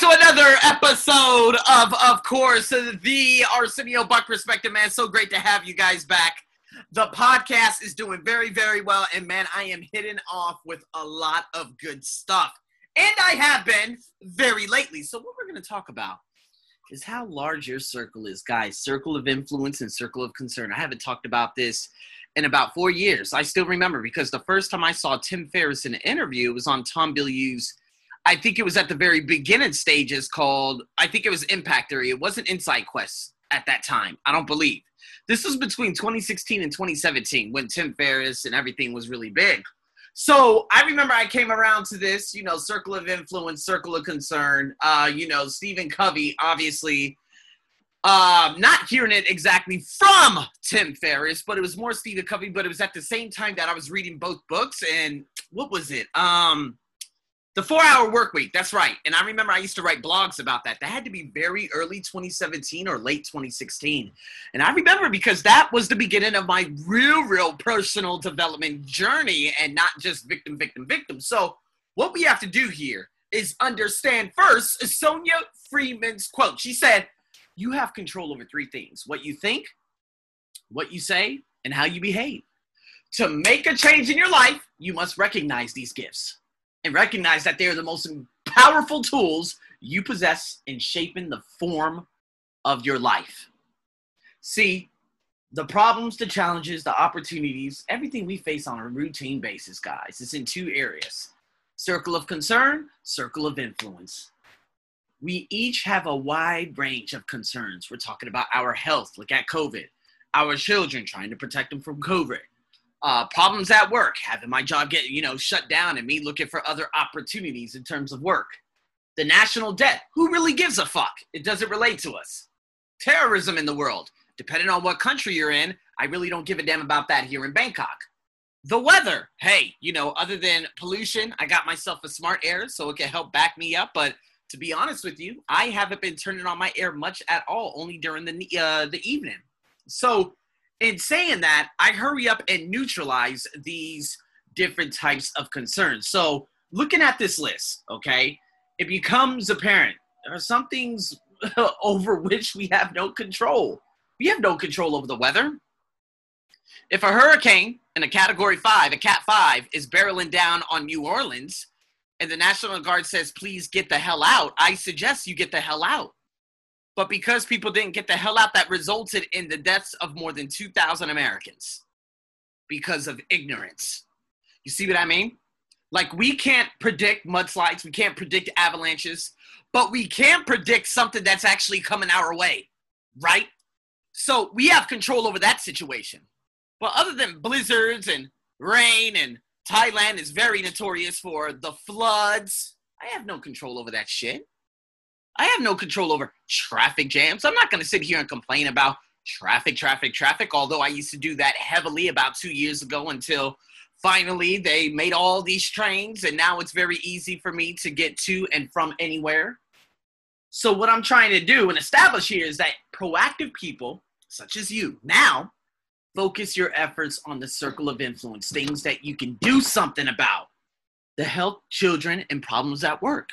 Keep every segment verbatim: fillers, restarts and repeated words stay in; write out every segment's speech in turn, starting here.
back to another episode of, of course, the Arsenio Buck Perspective, man. So great to have you guys back. The podcast is doing very, very well. And, man, I am hitting off with a lot of good stuff. And I have been very lately. So what we're going to talk about is how large your circle is, guys. Circle of influence and circle of concern. I haven't talked about this in about four years. I still remember because the first time I saw Tim Ferriss in an interview, it was on Tom Bilyeu's, I think it was at the very beginning stages called, I think it was Impact Theory. It wasn't Insight Quest at that time, I don't believe. This was between twenty sixteen and twenty seventeen when Tim Ferriss and everything was really big. So I remember I came around to this, you know, circle of influence, circle of concern, uh, you know, Stephen Covey, obviously, uh, not hearing it exactly from Tim Ferriss, but it was more Stephen Covey, but it was at the same time that I was reading both books. And what was it? Um, The four-hour work week, that's right. And I remember I used to write blogs about that. That had to be very early twenty seventeen or late twenty sixteen. And I remember because that was the beginning of my real, real personal development journey and not just victim, victim, victim. So what we have to do here is understand first Sonia Freeman's quote. She said, you have control over three things: what you think, what you say, and how you behave. To make a change in your life, you must recognize these gifts. And recognize that they are the most powerful tools you possess in shaping the form of your life. See, the problems, the challenges, the opportunities, everything we face on a routine basis, guys, it's in two areas. Circle of concern, circle of influence. We each have a wide range of concerns. We're talking about our health, look at COVID, our children, trying to protect them from COVID. Uh, problems at work, having my job get, you know, shut down and me looking for other opportunities in terms of work. The national debt, who really gives a fuck? It doesn't relate to us. Terrorism in the world, depending on what country you're in, I really don't give a damn about that here in Bangkok. The weather, hey, you know, other than pollution, I got myself a smart air so it can help back me up. But to be honest with you, I haven't been turning on my air much at all, only during the uh, the evening. So in saying that, I hurry up and neutralize these different types of concerns. So looking at this list, okay, it becomes apparent there are some things over which we have no control. We have no control over the weather. If a hurricane in a category five, a cat five, is barreling down on New Orleans and the National Guard says, please get the hell out, I suggest you get the hell out. But because people didn't get the hell out, that resulted in the deaths of more than two thousand Americans because of ignorance. You see what I mean? Like, we can't predict mudslides. We can't predict avalanches. But we can predict something that's actually coming our way, right? So we have control over that situation. But other than blizzards and rain, and Thailand is very notorious for the floods, I have no control over that shit. I have no control over traffic jams. I'm not going to sit here and complain about traffic, traffic, traffic, although I used to do that heavily about two years ago until finally they made all these trains, and now it's very easy for me to get to and from anywhere. So what I'm trying to do and establish here is that proactive people, such as you, now focus your efforts on the circle of influence, things that you can do something about: the health, children, and problems at work.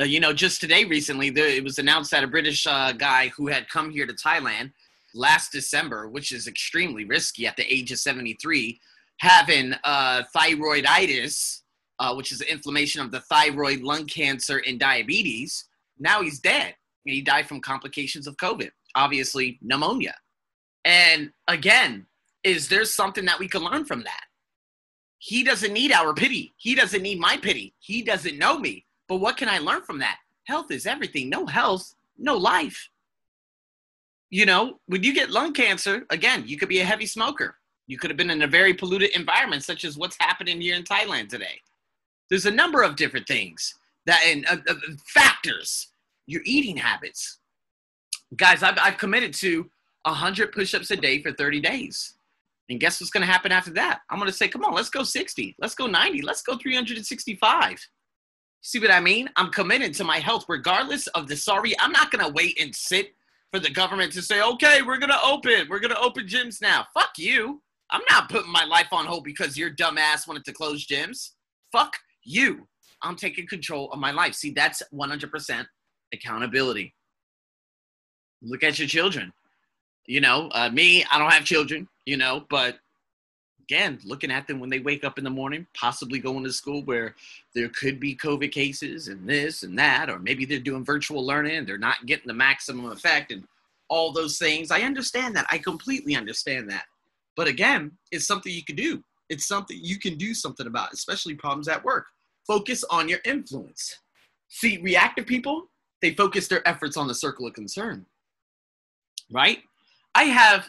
Uh, you know, just today recently, there, it was announced that a British uh, guy who had come here to Thailand last December, which is extremely risky at the age of seventy-three, having uh, thyroiditis, uh, which is an inflammation of the thyroid, lung cancer, and diabetes. Now he's dead. He died from complications of COVID, obviously pneumonia. And again, is there something that we can learn from that? He doesn't need our pity. He doesn't need my pity. He doesn't know me. But what can I learn from that? Health is everything. No health, no life. You know, when you get lung cancer, again, you could be a heavy smoker. You could have been in a very polluted environment, such as what's happening here in Thailand today. There's a number of different things that and uh, uh, factors, your eating habits. Guys, I've, I've committed to one hundred push-ups a day for thirty days. And guess what's going to happen after that? I'm going to say, come on, let's go sixty. Let's go ninety. Let's go three hundred sixty-five. See what I mean? I'm committed to my health regardless of the sorry. I'm not going to wait and sit for the government to say, okay, we're going to open. We're going to open gyms now. Fuck you. I'm not putting my life on hold because your dumb ass wanted to close gyms. Fuck you. I'm taking control of my life. See, that's one hundred percent accountability. Look at your children. You know, uh, me, I don't have children, you know, but again, looking at them when they wake up in the morning, possibly going to school where there could be COVID cases and this and that, or maybe they're doing virtual learning and they're not getting the maximum effect and all those things. I understand that. I completely understand that. But again, it's something you can do. It's something you can do something about, especially problems at work. Focus on your influence. See, reactive people, they focus their efforts on the circle of concern, right? I have,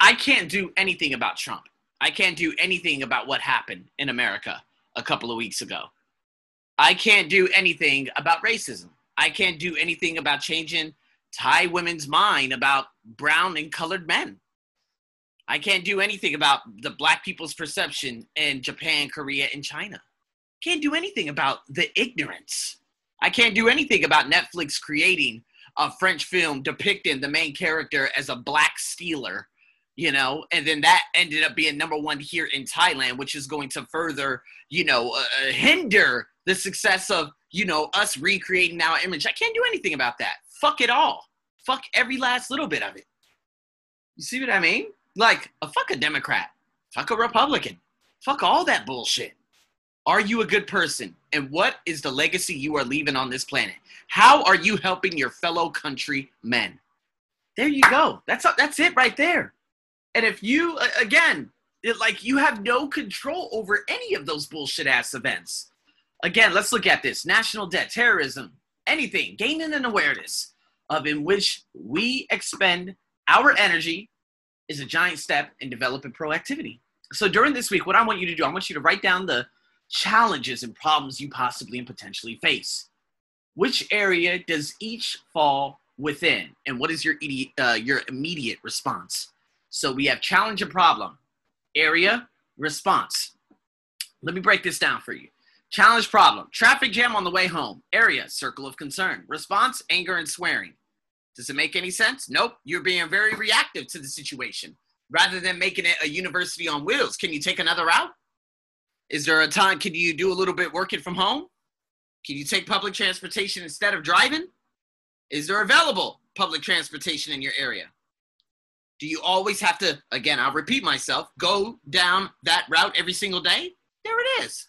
I can't do anything about Trump. I can't do anything about what happened in America a couple of weeks ago. I can't do anything about racism. I can't do anything about changing Thai women's mind about brown and colored men. I can't do anything about the black people's perception in Japan, Korea, and China. Can't do anything about the ignorance. I can't do anything about Netflix creating a French film depicting the main character as a black stealer, you know, and then that ended up being number one here in Thailand, which is going to further, you know, uh, hinder the success of, you know, us recreating our image. I can't do anything about that. Fuck it all. Fuck every last little bit of it. You see what I mean? Like, a fuck a Democrat, fuck a Republican, fuck all that bullshit. Are you a good person? And what is the legacy you are leaving on this planet? How are you helping your fellow countrymen? There you go. That's that's it right there. And if you, again, it, like you have no control over any of those bullshit ass events. Again, let's look at this. National debt, terrorism, anything. Gaining an awareness of in which we expend our energy is a giant step in developing proactivity. So during this week, what I want you to do, I want you to write down the challenges and problems you possibly and potentially face. Which area does each fall within? And what is your uh, your immediate response? So we have challenge and problem, area, response. Let me break this down for you. Challenge, problem, traffic jam on the way home, area, circle of concern, response, anger and swearing. Does it make any sense? Nope. You're being very reactive to the situation rather than making it a university on wheels. Can you take another route? Is there a time? Can you do a little bit working from home? Can you take public transportation instead of driving? Is there available public transportation in your area? Do you always have to, again, I'll repeat myself, go down that route every single day? There it is.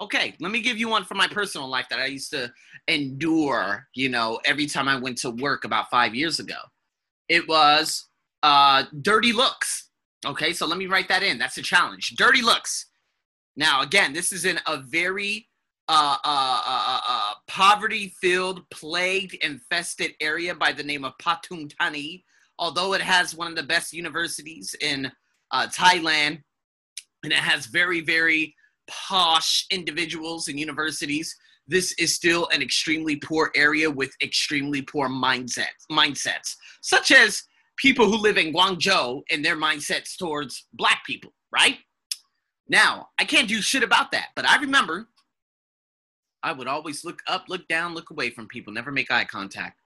Okay, let me give you one from my personal life that I used to endure, you know, every time I went to work about five years ago. It was uh, dirty looks. Okay, so let me write that in. That's a challenge. Dirty looks. Now, again, this is in a very uh, uh, uh, uh, poverty-filled, plagued, infested area by the name of Patumtani. Although it has one of the best universities in uh, Thailand, and it has very, very posh individuals and universities, this is still an extremely poor area with extremely poor mindsets, mindsets, such as people who live in Guangzhou and their mindsets towards black people, right? Now, I can't do shit about that, but I remember I would always look up, look down, look away from people, never make eye contact.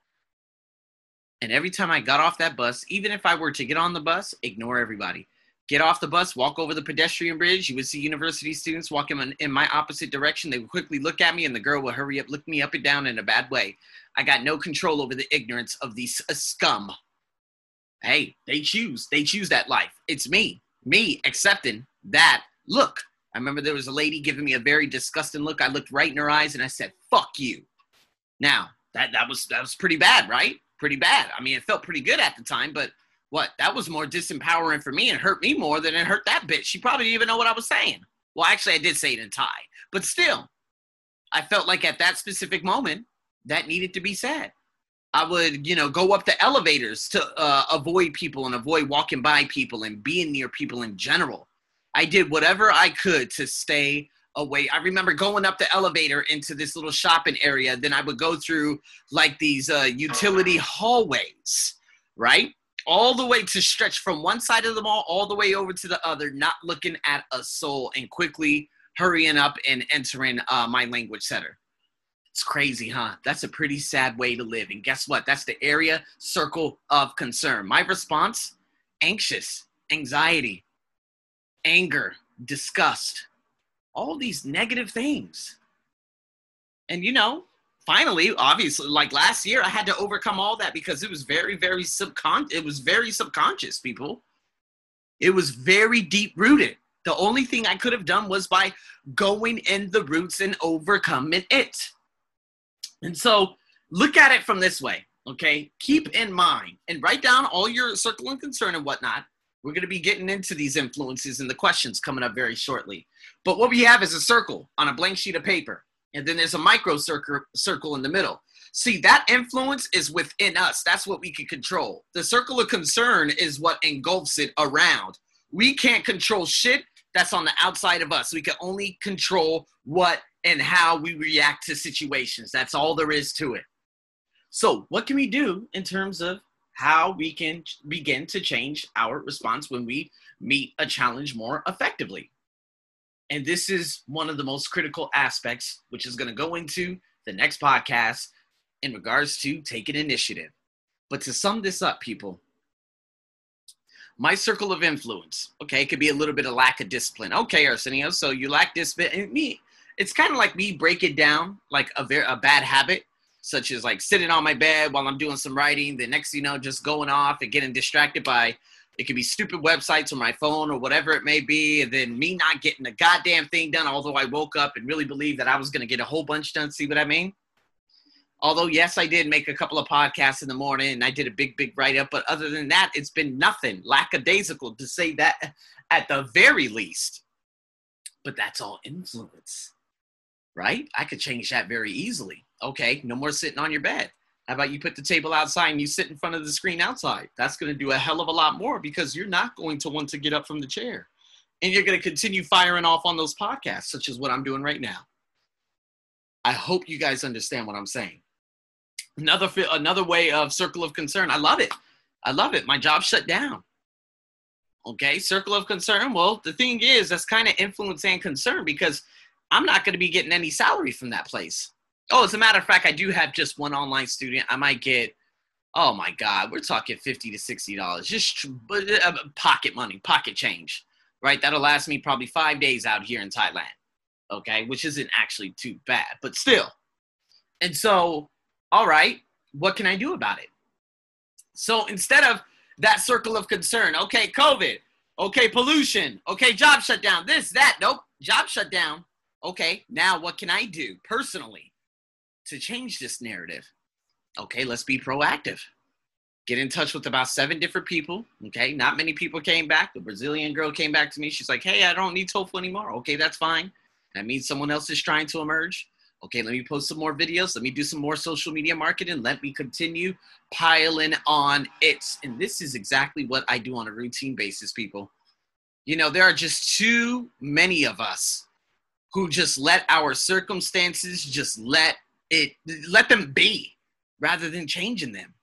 And every time I got off that bus, even if I were to get on the bus, ignore everybody. Get off the bus, walk over the pedestrian bridge. You would see university students walking in my opposite direction. They would quickly look at me, and the girl would hurry up, look me up and down in a bad way. I got no control over the ignorance of these scum. Hey, they choose. They choose that life. It's me. Me accepting that look. I remember there was a lady giving me a very disgusting look. I looked right in her eyes, and I said, fuck you. Now, that, that was that was pretty bad, right? Pretty bad. I mean, it felt pretty good at the time, but what? That was more disempowering for me and hurt me more than it hurt that bitch. She probably didn't even know what I was saying. Well, actually, I did say it in Thai. But still, I felt like at that specific moment, that needed to be said. I would, you know, go up the elevators to uh, avoid people and avoid walking by people and being near people in general. I did whatever I could to stay away. I remember going up the elevator into this little shopping area. Then I would go through like these uh, utility hallways, right? All the way to stretch from one side of the mall all the way over to the other, not looking at a soul, and quickly hurrying up and entering uh, my language center. It's crazy, huh? That's a pretty sad way to live. And guess what? That's the area circle of concern. My response, anxious, anxiety, anger, disgust, all these negative things. And, you know, finally, obviously, like last year, I had to overcome all that because it was very, very subconscious. It was very subconscious, people. It was very deep rooted. The only thing I could have done was by going in the roots and overcoming it. And so look at it from this way, okay? Keep in mind and write down all your circle and concern and whatnot. We're going to be getting into these influences and the questions coming up very shortly. But what we have is a circle on a blank sheet of paper. And then there's a micro circle, circle in the middle. See, that influence is within us. That's what we can control. The circle of concern is what engulfs it around. We can't control shit that's on the outside of us. We can only control what and how we react to situations. That's all there is to it. So what can we do in terms of how we can begin to change our response when we meet a challenge more effectively? And this is one of the most critical aspects, which is going to go into the next podcast in regards to taking initiative. But to sum this up, people, my circle of influence, okay, it could be a little bit of lack of discipline. Okay, Arsenio, so you lack discipline. And me, it's kind of like me breaking down like a very, a bad habit, such as like sitting on my bed while I'm doing some writing. The next, you know, just going off and getting distracted by, it could be stupid websites or my phone or whatever it may be. And then me not getting a goddamn thing done, although I woke up and really believed that I was going to get a whole bunch done. See what I mean? Although, yes, I did make a couple of podcasts in the morning and I did a big, big write-up. But other than that, it's been nothing lackadaisical, to say that at the very least. But that's all influence, right? I could change that very easily. Okay, no more sitting on your bed. How about you put the table outside and you sit in front of the screen outside? That's going to do a hell of a lot more because you're not going to want to get up from the chair. And you're going to continue firing off on those podcasts, such as what I'm doing right now. I hope you guys understand what I'm saying. Another another way of circle of concern. I love it. I love it. My job shut down. Okay, circle of concern. Well, the thing is, that's kind of influence and concern because I'm not going to be getting any salary from that place. Oh, as a matter of fact, I do have just one online student. I might get, oh my God, we're talking fifty to sixty dollars, just pocket money, pocket change, right? That'll last me probably five days out here in Thailand. Okay, which isn't actually too bad, but still. And so, all right, what can I do about it? So instead of that circle of concern, okay, COVID, okay, pollution, okay, job shutdown, this, that, nope, job shutdown. Okay, now what can I do personally to change this narrative? Okay, let's be proactive. Get in touch with about seven different people. Okay, not many people came back. The Brazilian girl came back to me. She's like, hey, I don't need TOEFL anymore. Okay, that's fine. That means someone else is trying to emerge. Okay, let me post some more videos. Let me do some more social media marketing. Let me continue piling on it. And this is exactly what I do on a routine basis, people. You know, there are just too many of us who just let our circumstances just let it, let them be rather than changing them.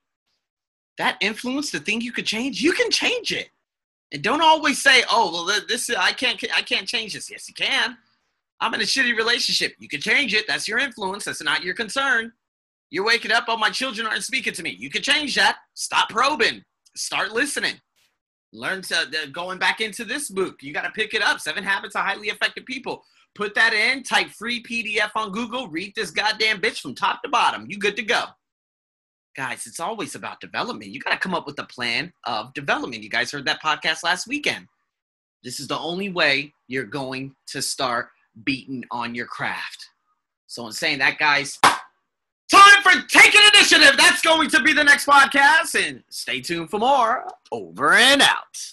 That influence, the thing you could change, you can change it. And don't always say, oh, well, this, I can't, I can't change this. Yes, you can. I'm in a shitty relationship. You can change it. That's your influence. That's not your concern. You're waking up, oh, my children aren't speaking to me. You can change that. Stop probing. Start listening. Learn to, uh, going back into this book. You got to pick it up. Seven Habits of Highly Effective People. Put that in. Type free P D F on Google. Read this goddamn bitch from top to bottom. You good to go. Guys, it's always about development. You got to come up with a plan of development. You guys heard that podcast last weekend. This is the only way you're going to start beaten on your craft. So in saying that, guys, time for taking initiative. That's going to be the next podcast, and stay tuned for more. Over and out.